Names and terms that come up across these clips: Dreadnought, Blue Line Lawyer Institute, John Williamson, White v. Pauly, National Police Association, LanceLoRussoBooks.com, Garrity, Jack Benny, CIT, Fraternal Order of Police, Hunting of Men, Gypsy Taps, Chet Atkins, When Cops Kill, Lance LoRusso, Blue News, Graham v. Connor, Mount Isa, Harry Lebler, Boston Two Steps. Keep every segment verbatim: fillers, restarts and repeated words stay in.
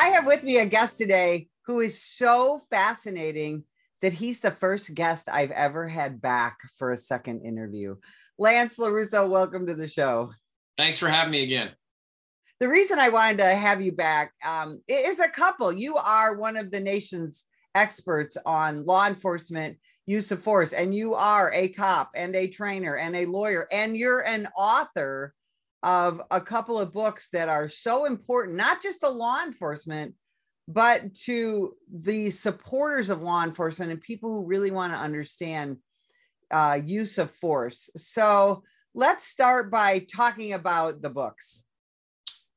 I have with me a guest today who is so fascinating that he's the first guest I've ever had back for a second interview. Lance LoRusso, welcome to the show. Thanks for having me again. The reason I wanted to have you back um, is a couple. You are one of the nation's experts on law enforcement use of force, and you are a cop and a trainer and a lawyer, and you're an author of a couple of books that are so important, not just to law enforcement, but to the supporters of law enforcement and people who really want to understand uh, use of force. So let's start by talking about the books.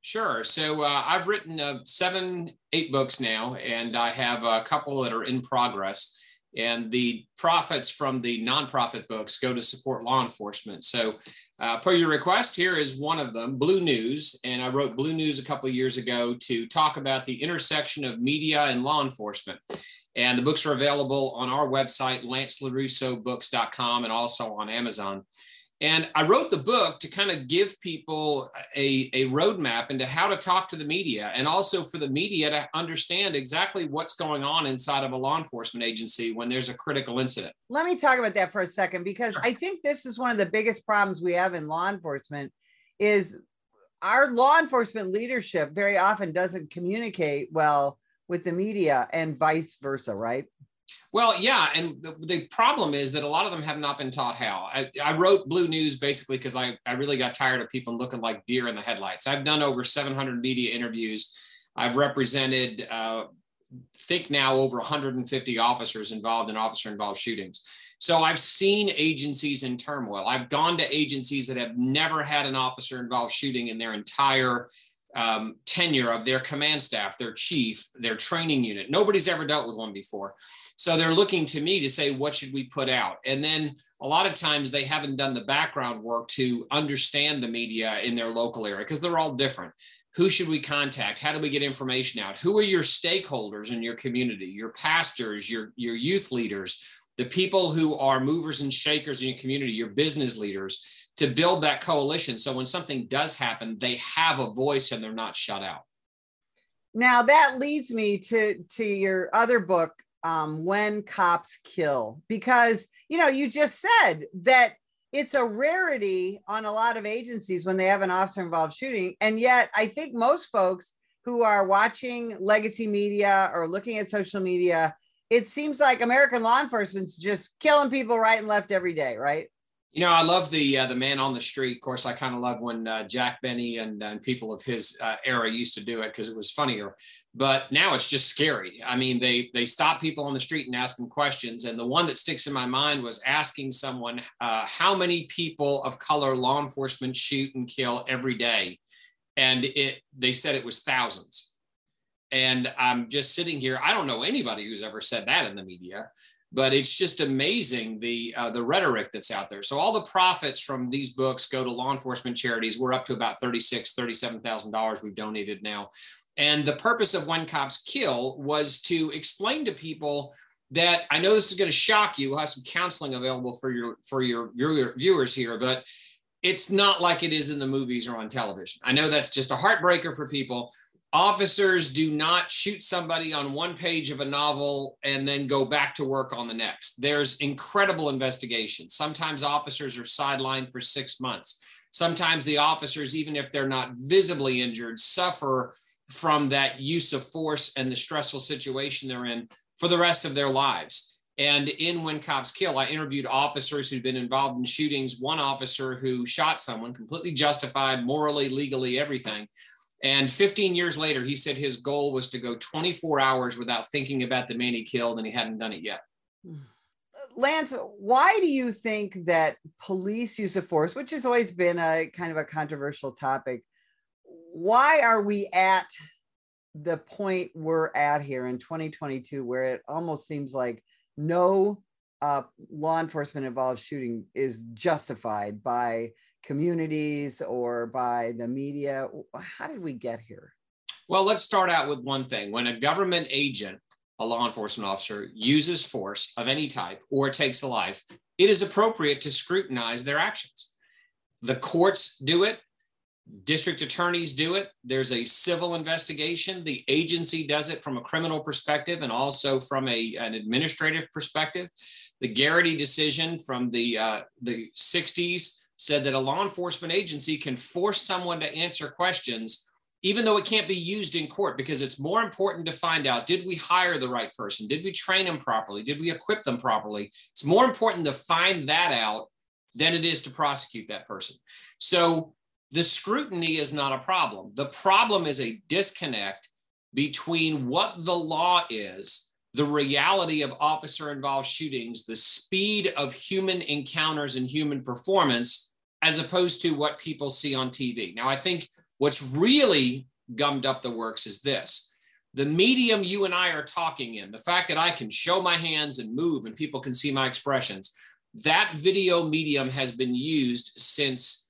Sure. So uh, I've written uh, seven, eight books now, and I have a couple that are in progress. And the profits from the nonprofit books go to support law enforcement. So uh, per your request, here is one of them, Blue News. And I wrote Blue News a couple of years ago to talk about the intersection of media and law enforcement. And the books are available on our website, Lance Lo Russo Books dot com, and also on Amazon. And I wrote the book to kind of give people a, a roadmap into how to talk to the media, and also for the media to understand exactly what's going on inside of a law enforcement agency when there's a critical incident. Let me talk about that for a second, because I think this is one of the biggest problems we have in law enforcement is our law enforcement leadership very often doesn't communicate well with the media and vice versa, right? Well, yeah. And the, the problem is that a lot of them have not been taught how. I, I wrote Blue News basically because I, I really got tired of people looking like deer in the headlights. I've done over seven hundred media interviews. I've represented, uh, I think now over one hundred fifty officers involved in officer-involved shootings. So I've seen agencies in turmoil. I've gone to agencies that have never had an officer-involved shooting in their entire um, tenure of their command staff, their chief, their training unit. Nobody's ever dealt with one before. So they're looking to me to say, what should we put out? And then a lot of times they haven't done the background work to understand the media in their local area because they're all different. Who should we contact? How do we get information out? Who are your stakeholders in your community, your pastors, your, your youth leaders, the people who are movers and shakers in your community, your business leaders, to build that coalition. So when something does happen, they have a voice and they're not shut out. Now that leads me to, to your other book, Um, When Cops Kill, because, you know, you just said that it's a rarity on a lot of agencies when they have an officer-involved shooting. And yet I think most folks who are watching legacy media or looking at social media, it seems like American law enforcement's just killing people right and left every day, right? You know, I love the uh, the man on the street. Of course, I kind of love when uh, Jack Benny and, and people of his uh, era used to do it because it was funnier. But now it's just scary. I mean, they they stop people on the street and ask them questions. And the one that sticks in my mind was asking someone, uh, how many people of color law enforcement shoot and kill every day? And it they said it was thousands. And I'm just sitting here. I don't know anybody who's ever said that in the media. But it's just amazing the uh, the rhetoric that's out there. So all the profits from these books go to law enforcement charities. We're up to about thirty-six thousand dollars, thirty-seven thousand dollars we've donated now. And the purpose of When Cops Kill was to explain to people that, I know this is going to shock you. We'll have some counseling available for your for your, your viewers here, but it's not like it is in the movies or on television. I know that's just a heartbreaker for people. Officers do not shoot somebody on one page of a novel and then go back to work on the next. There's incredible investigation. Sometimes officers are sidelined for six months. Sometimes the officers, even if they're not visibly injured, suffer from that use of force and the stressful situation they're in for the rest of their lives. And in When Cops Kill, I interviewed officers who'd been involved in shootings, one officer who shot someone, completely justified, morally, legally, everything. And fifteen years later, he said his goal was to go twenty-four hours without thinking about the man he killed, and he hadn't done it yet. Lance, why do you think that police use of force, which has always been a kind of a controversial topic, why are we at the point we're at here in twenty twenty-two, where it almost seems like no uh, law enforcement involved shooting is justified by communities or by the media? How did we get here? Well, let's start out with one thing. When a government agent, a law enforcement officer, uses force of any type or takes a life, it is appropriate to scrutinize their actions. The courts do it. District attorneys do it. There's a civil investigation. The agency does it from a criminal perspective and also from a, an administrative perspective. The Garrity decision from the, uh, the sixties said that a law enforcement agency can force someone to answer questions, even though it can't be used in court, because it's more important to find out, did we hire the right person? Did we train them properly? Did we equip them properly? It's more important to find that out than it is to prosecute that person. So the scrutiny is not a problem. The problem is a disconnect between what the law is, the reality of officer-involved shootings, the speed of human encounters and human performance, as opposed to what people see on T V. Now, I think what's really gummed up the works is this. The medium you and I are talking in, the fact that I can show my hands and move and people can see my expressions, that video medium has been used since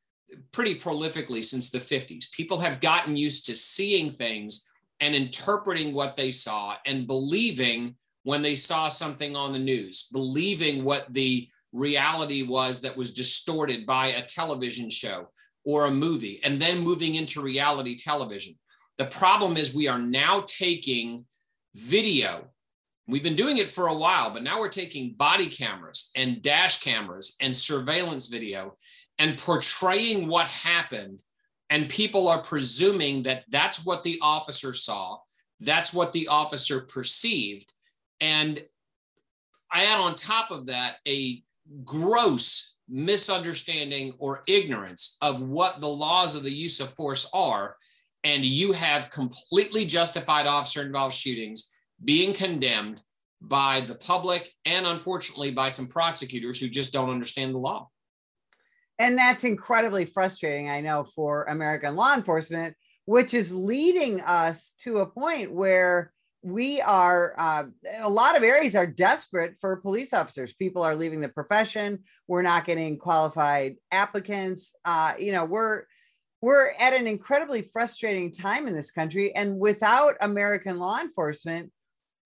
pretty prolifically since the fifties. People have gotten used to seeing things and interpreting what they saw and believing when they saw something on the news, believing what the reality was that was distorted by a television show or a movie, and then moving into reality television. The problem is we are now taking video. We've been doing it for a while, but now we're taking body cameras and dash cameras and surveillance video and portraying what happened, and people are presuming that that's what the officer saw, that's what the officer perceived, and I add on top of that a gross misunderstanding or ignorance of what the laws of the use of force are, and you have completely justified officer-involved shootings being condemned by the public and, unfortunately, by some prosecutors who just don't understand the law. And that's incredibly frustrating, I know, for American law enforcement, which is leading us to a point where we are, uh, a lot of areas are desperate for police officers. People are leaving the profession. We're not getting qualified applicants. Uh, you know, we're, we're at an incredibly frustrating time in this country. And without American law enforcement,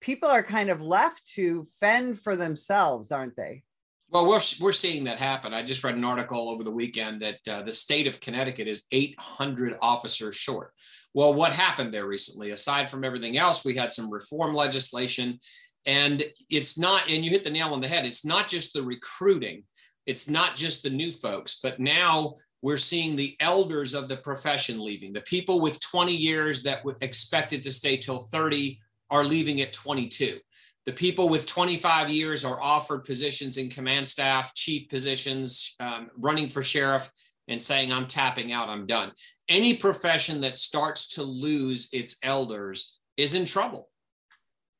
people are kind of left to fend for themselves, aren't they? Well, we're, we're seeing that happen. I just read an article over the weekend that uh, the state of Connecticut is eight hundred officers short. Well, what happened there recently? Aside from everything else, we had some reform legislation, and it's not, and you hit the nail on the head, it's not just the recruiting, it's not just the new folks, but now we're seeing the elders of the profession leaving. The people with twenty years that were expected to stay till thirty are leaving at twenty-two. The people with twenty-five years are offered positions in command staff, chief positions, um, running for sheriff, and saying, I'm tapping out, I'm done. Any profession that starts to lose its elders is in trouble.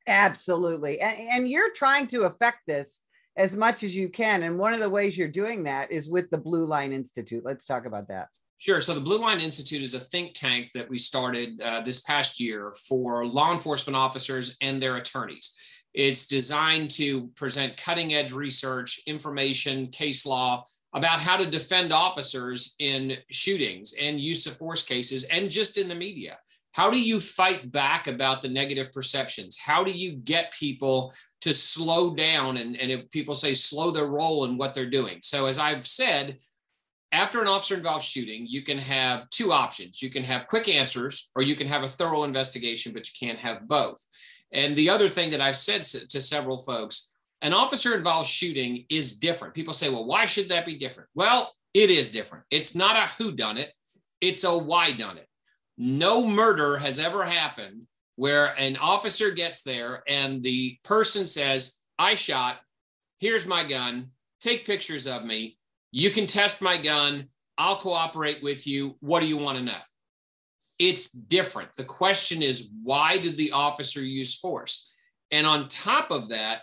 Absolutely. And, and you're trying to affect this as much as you can. And one of the ways you're doing that is with the Blue Line Institute. Let's talk about that. Sure. So the Blue Line Institute is a think tank that we started uh, this past year for law enforcement officers and their attorneys. It's designed to present cutting-edge research, information, case law about how to defend officers in shootings and use of force cases and just in the media. How do you fight back about the negative perceptions? How do you get people to slow down? And, and if people say slow their roll in what they're doing. So as I've said, after an officer-involved shooting, you can have two options. You can have quick answers, or you can have a thorough investigation, but you can't have both. And the other thing that I've said to, to several folks, an officer-involved shooting is different. People say, well, why should that be different? Well, it is different. It's not a whodunit, it's a why done it. No murder has ever happened where an officer gets there and the person says, I shot, here's my gun, take pictures of me, you can test my gun, I'll cooperate with you, what do you want to know? It's different. The question is, why did the officer use force? And on top of that,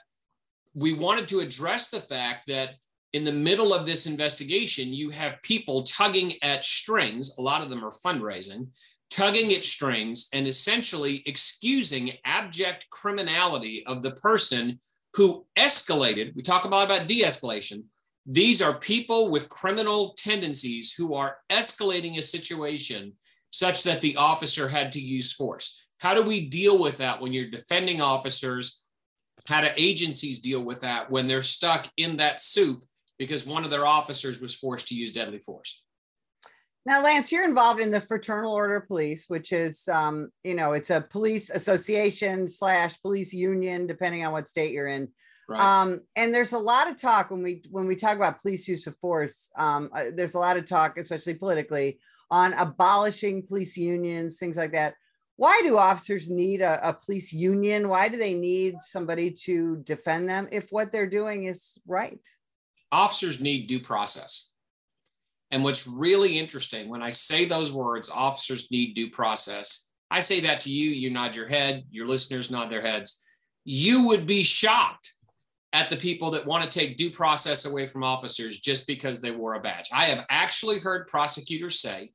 we wanted to address the fact that in the middle of this investigation, you have people tugging at strings. A lot of them are fundraising, tugging at strings and essentially excusing abject criminality of the person who escalated. We talk about, about de-escalation. These are people with criminal tendencies who are escalating a situation such that the officer had to use force. How do we deal with that when you're defending officers? How do agencies deal with that when they're stuck in that soup because one of their officers was forced to use deadly force? Now, Lance, you're involved in the Fraternal Order of Police, which is, um, you know, it's a police association slash police union, depending on what state you're in. Right. Um, and there's a lot of talk when we when we talk about police use of force, um, uh, there's a lot of talk, especially politically, on abolishing police unions, things like that. Why do officers need a, a police union? Why do they need somebody to defend them if what they're doing is right? Officers need due process. And what's really interesting, when I say those words, officers need due process, I say that to you, you nod your head, your listeners nod their heads. You would be shocked at the people that want to take due process away from officers just because they wore a badge. I have actually heard prosecutors say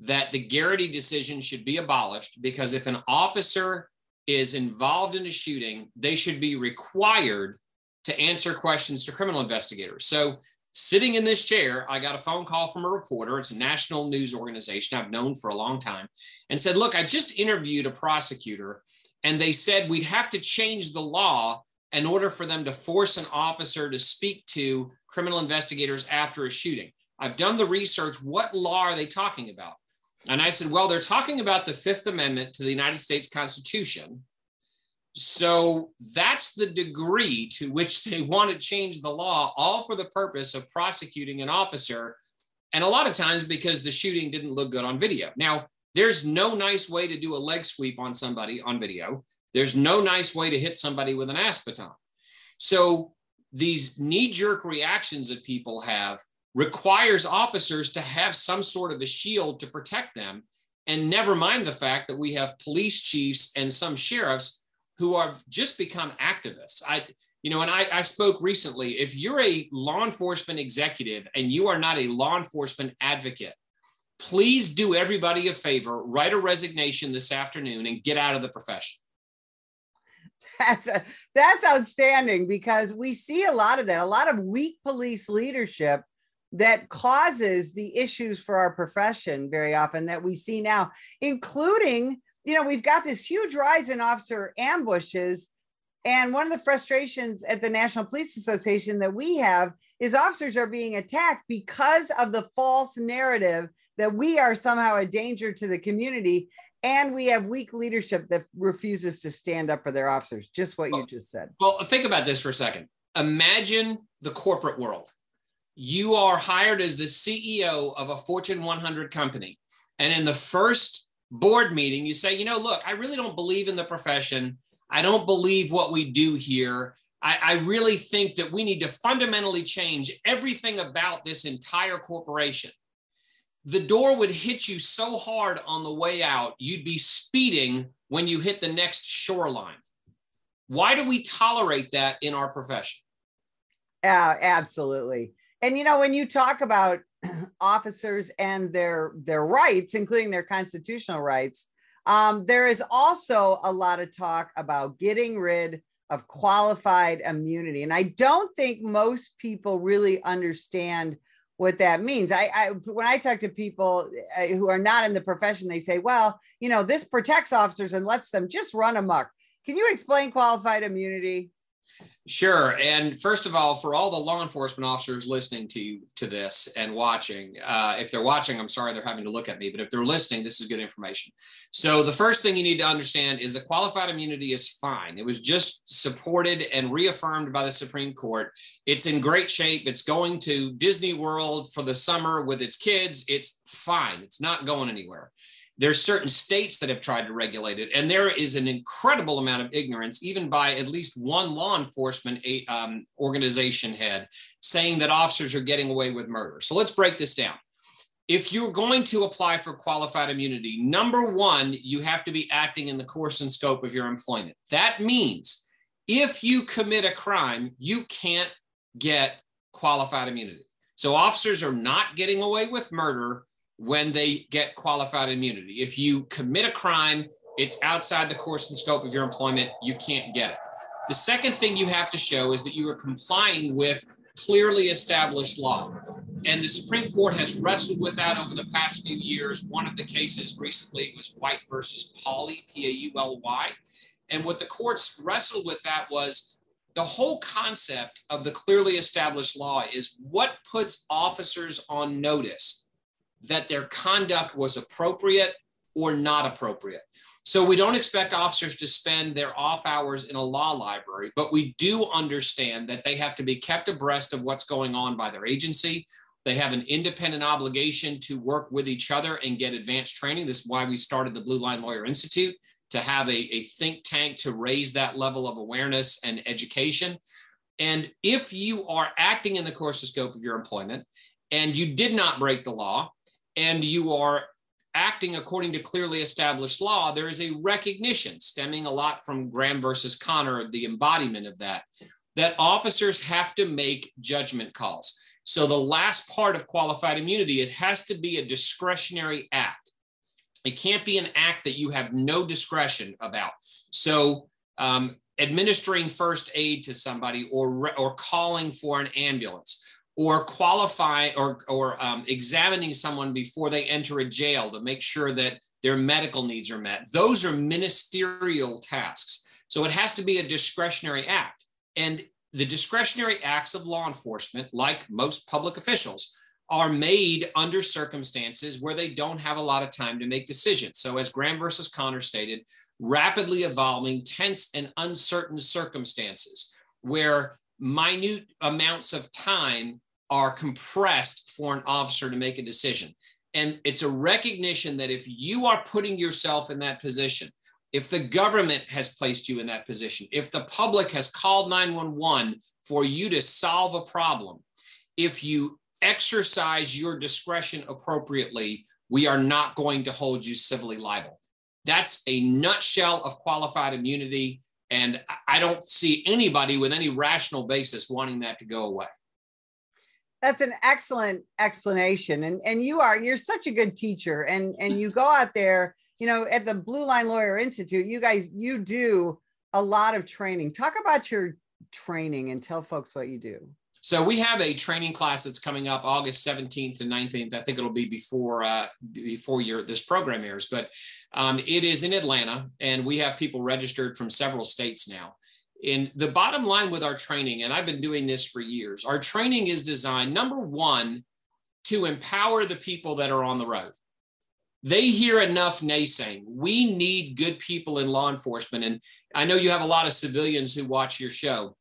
that the Garrity decision should be abolished because if an officer is involved in a shooting, they should be required to answer questions to criminal investigators. So sitting in this chair, I got a phone call from a reporter. It's a national news organization I've known for a long time, and said, look, I just interviewed a prosecutor and they said we'd have to change the law in order for them to force an officer to speak to criminal investigators after a shooting. I've done the research. What law are they talking about? And I said, well, they're talking about the Fifth Amendment to the United States Constitution. So that's the degree to which they want to change the law, all for the purpose of prosecuting an officer. And a lot of times because the shooting didn't look good on video. Now, there's no nice way to do a leg sweep on somebody on video. There's no nice way to hit somebody with an aspaton. So these knee-jerk reactions that people have requires officers to have some sort of a shield to protect them. And never mind the fact that we have police chiefs and some sheriffs who have just become activists. I, you know, and I, I spoke recently, if you're a law enforcement executive and you are not a law enforcement advocate, please do everybody a favor, write a resignation this afternoon and get out of the profession. That's, a, that's outstanding because we see a lot of that, a lot of weak police leadership that causes the issues for our profession very often that we see now, including, you know, we've got this huge rise in officer ambushes. And one of the frustrations at the National Police Association that we have is officers are being attacked because of the false narrative that we are somehow a danger to the community. And we have weak leadership that refuses to stand up for their officers. Just what well, you just said. Well, think about this for a second. Imagine the corporate world. You are hired as the C E O of a Fortune one hundred company. And in the first board meeting, you say, you know, look, I really don't believe in the profession. I don't believe what we do here. I, I really think that we need to fundamentally change everything about this entire corporation. The door would hit you so hard on the way out, you'd be speeding when you hit the next shoreline. Why do we tolerate that in our profession? Uh, absolutely. And, you know, when you talk about officers and their their rights, including their constitutional rights, um, there is also a lot of talk about getting rid of qualified immunity. And I don't think most people really understand what that means. I, I when I talk to people who are not in the profession, they say, well, you know, this protects officers and lets them just run amok. Can you explain qualified immunity? Sure. And first of all, for all the law enforcement officers listening to, to this and watching, uh, if they're watching, I'm sorry, they're having to look at me, but if they're listening, this is good information. So the first thing you need to understand is that qualified immunity is fine. It was just supported and reaffirmed by the Supreme Court. It's in great shape. It's going to Disney World for the summer with its kids. It's fine. It's not going anywhere. There's certain states that have tried to regulate it, and there is an incredible amount of ignorance, even by at least one law enforcement um, organization head, saying that officers are getting away with murder. So let's break this down. If you're going to apply for qualified immunity, number one, you have to be acting in the course and scope of your employment. That means if you commit a crime, you can't get qualified immunity. So officers are not getting away with murder when they get qualified immunity. If you commit a crime, it's outside the course and scope of your employment, you can't get it. The second thing you have to show is that you are complying with clearly established law. And the Supreme Court has wrestled with that over the past few years. One of the cases recently was White v. Pauly, P A U L Y. And what the courts wrestled with that was the whole concept of the clearly established law is what puts officers on notice that their conduct was appropriate or not appropriate. So we don't expect officers to spend their off hours in a law library, but we do understand that they have to be kept abreast of what's going on by their agency. They have an independent obligation to work with each other and get advanced training. This is why we started the Blue Line Lawyer Institute, to have a, a think tank to raise that level of awareness and education. And if you are acting in the course and scope of your employment and you did not break the law and you are acting according to clearly established law, there is a recognition stemming a lot from Graham versus Connor, the embodiment of that, that officers have to make judgment calls. So the last part of qualified immunity, it has to be a discretionary act. It can't be an act that you have no discretion about. So um, administering first aid to somebody, or, or calling for an ambulance, or qualify or, or um, examining someone before they enter a jail to make sure that their medical needs are met. Those are ministerial tasks. So it has to be a discretionary act. And the discretionary acts of law enforcement, like most public officials, are made under circumstances where they don't have a lot of time to make decisions. So as Graham versus Connor stated, rapidly evolving, tense and uncertain circumstances where minute amounts of time are compressed for an officer to make a decision. And it's a recognition that if you are putting yourself in that position, if the government has placed you in that position, if the public has called nine one one for you to solve a problem, if you exercise your discretion appropriately, we are not going to hold you civilly liable. That's a nutshell of qualified immunity. And I don't see anybody with any rational basis wanting that to go away. That's an excellent explanation. And, and you are, you're such a good teacher, and, and you go out there, you know, at the Blue Line Lawyer Institute, you guys, you do a lot of training. Talk about your training and tell folks what you do. So we have a training class that's coming up August seventeenth and nineteenth. I think it'll be before uh, before your, this program airs, but um, it is in Atlanta, and we have people registered from several states now. And the bottom line with our training, and I've been doing this for years, our training is designed, number one, to empower the people that are on the road. They hear enough naysaying. We need good people in law enforcement. And I know you have a lot of civilians who watch your show.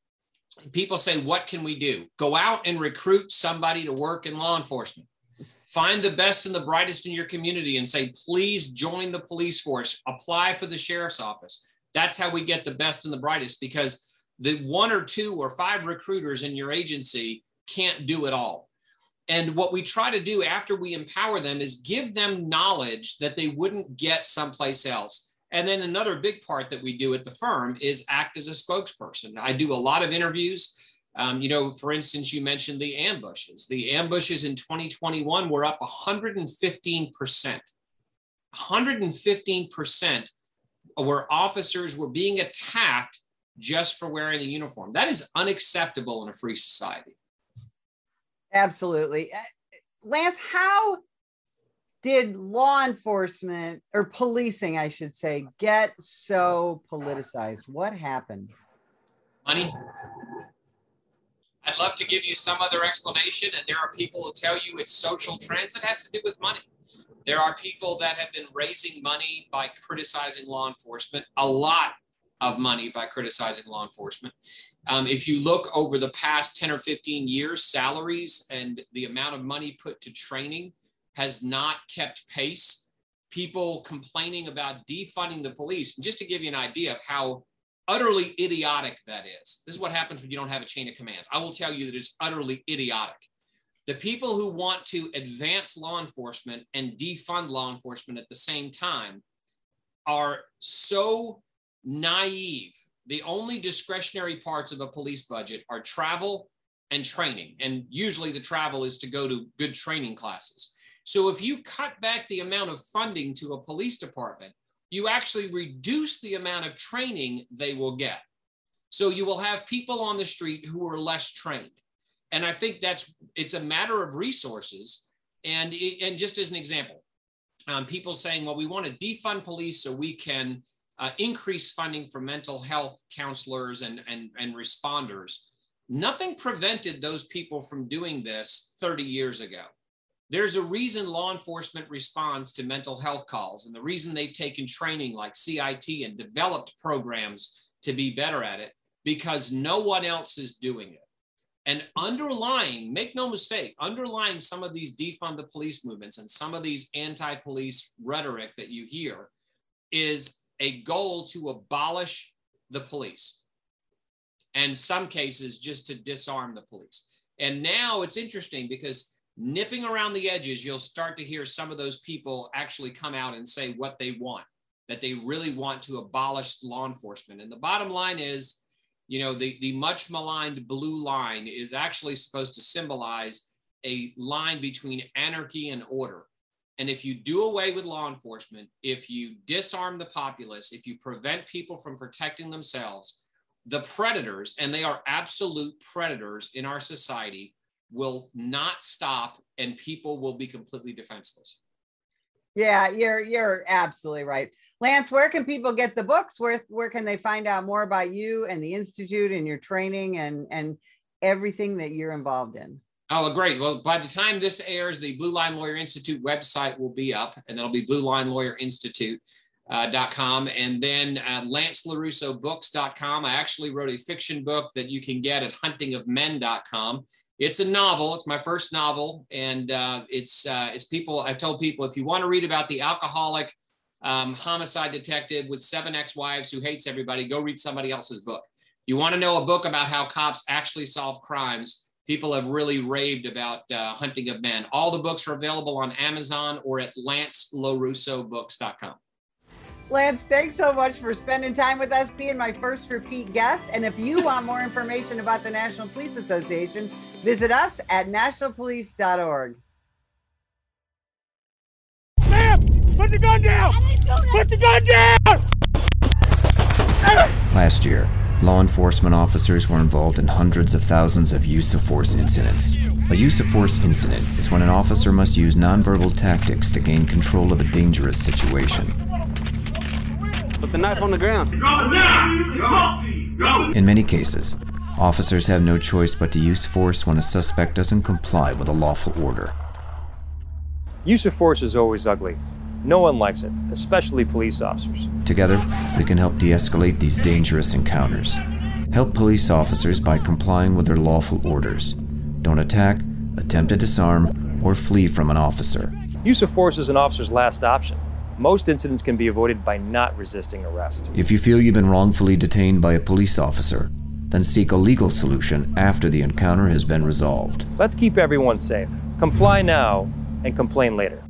People say, what can we do? Go out and recruit somebody to work in law enforcement. Find the best and the brightest in your community and say, please join the police force, apply for the sheriff's office. That's how we get the best and the brightest, because the one or two or five recruiters in your agency can't do it all. And what we try to do after we empower them is give them knowledge that they wouldn't get someplace else. And then another big part that we do at the firm is act as a spokesperson. I do a lot of interviews. Um, you know, for instance, you mentioned the ambushes. The ambushes in twenty twenty-one were up one hundred fifteen percent. one hundred fifteen percent where officers were being attacked just for wearing the uniform. That is unacceptable in a free society. Absolutely. Lance, how did law enforcement, or policing, I should say, get so politicized? What happened? Money. I'd love to give you some other explanation, and there are people who tell you it's social trends. It has to do with money. There are people that have been raising money by criticizing law enforcement, a lot of money by criticizing law enforcement. Um, if you look over the past ten or fifteen years, salaries and the amount of money put to training has not kept pace. People complaining about defunding the police. And just to give you an idea of how utterly idiotic that is, this is what happens when you don't have a chain of command. I will tell you that it's utterly idiotic. The people who want to advance law enforcement and defund law enforcement at the same time are so naive. The only discretionary parts of a police budget are travel and training. And usually the travel is to go to good training classes. So if you cut back the amount of funding to a police department, you actually reduce the amount of training they will get. So you will have people on the street who are less trained. And I think that's, it's a matter of resources. And, it, and just as an example, um, people saying, well, we want to defund police so we can uh, increase funding for mental health counselors and, and, and responders. Nothing prevented those people from doing this thirty years ago. There's a reason law enforcement responds to mental health calls, and the reason they've taken training like C I T and developed programs to be better at it, because no one else is doing it. And underlying, make no mistake, underlying some of these defund the police movements and some of these anti-police rhetoric that you hear is a goal to abolish the police. And some cases just to disarm the police. And now it's interesting because nipping around the edges, you'll start to hear some of those people actually come out and say what they want, that they really want to abolish law enforcement. And the bottom line is, you know, the, the much maligned blue line is actually supposed to symbolize a line between anarchy and order. And if you do away with law enforcement, if you disarm the populace, if you prevent people from protecting themselves, the predators, and they are absolute predators in our society, will not stop, and people will be completely defenseless. Yeah, you're you're absolutely right. Lance, where can people get the books? Where, where can they find out more about you and the Institute and your training and, and everything that you're involved in? Oh, great. Well, by the time this airs, the Blue Line Lawyer Institute website will be up, and that'll be blue line lawyer institute dot com. Uh, and then uh, Lance LoRusso Books dot com. I actually wrote a fiction book that you can get at hunting of men dot com. It's a novel. It's my first novel. And uh, it's, uh, it's people, I've told people, if you want to read about the alcoholic um, homicide detective with seven ex-wives who hates everybody, go read somebody else's book. You want to know a book about how cops actually solve crimes. People have really raved about uh, Hunting of Men. All the books are available on Amazon or at Lance LoRusso Books dot com. Lance, thanks so much for spending time with us, being my first repeat guest. And if you want more information about the National Police Association, visit us at national police dot org. Ma'am, put the gun down! Put the gun down! Last year, law enforcement officers were involved in hundreds of thousands of use of force incidents. A use of force incident is when an officer must use nonverbal tactics to gain control of a dangerous situation. Put the knife on the ground. In many cases, officers have no choice but to use force when a suspect doesn't comply with a lawful order. Use of force is always ugly. No one likes it, especially police officers. Together, we can help de-escalate these dangerous encounters. Help police officers by complying with their lawful orders. Don't attack, attempt to disarm, or flee from an officer. Use of force is an officer's last option. Most incidents can be avoided by not resisting arrest. If you feel you've been wrongfully detained by a police officer, then seek a legal solution after the encounter has been resolved. Let's keep everyone safe. Comply now and complain later.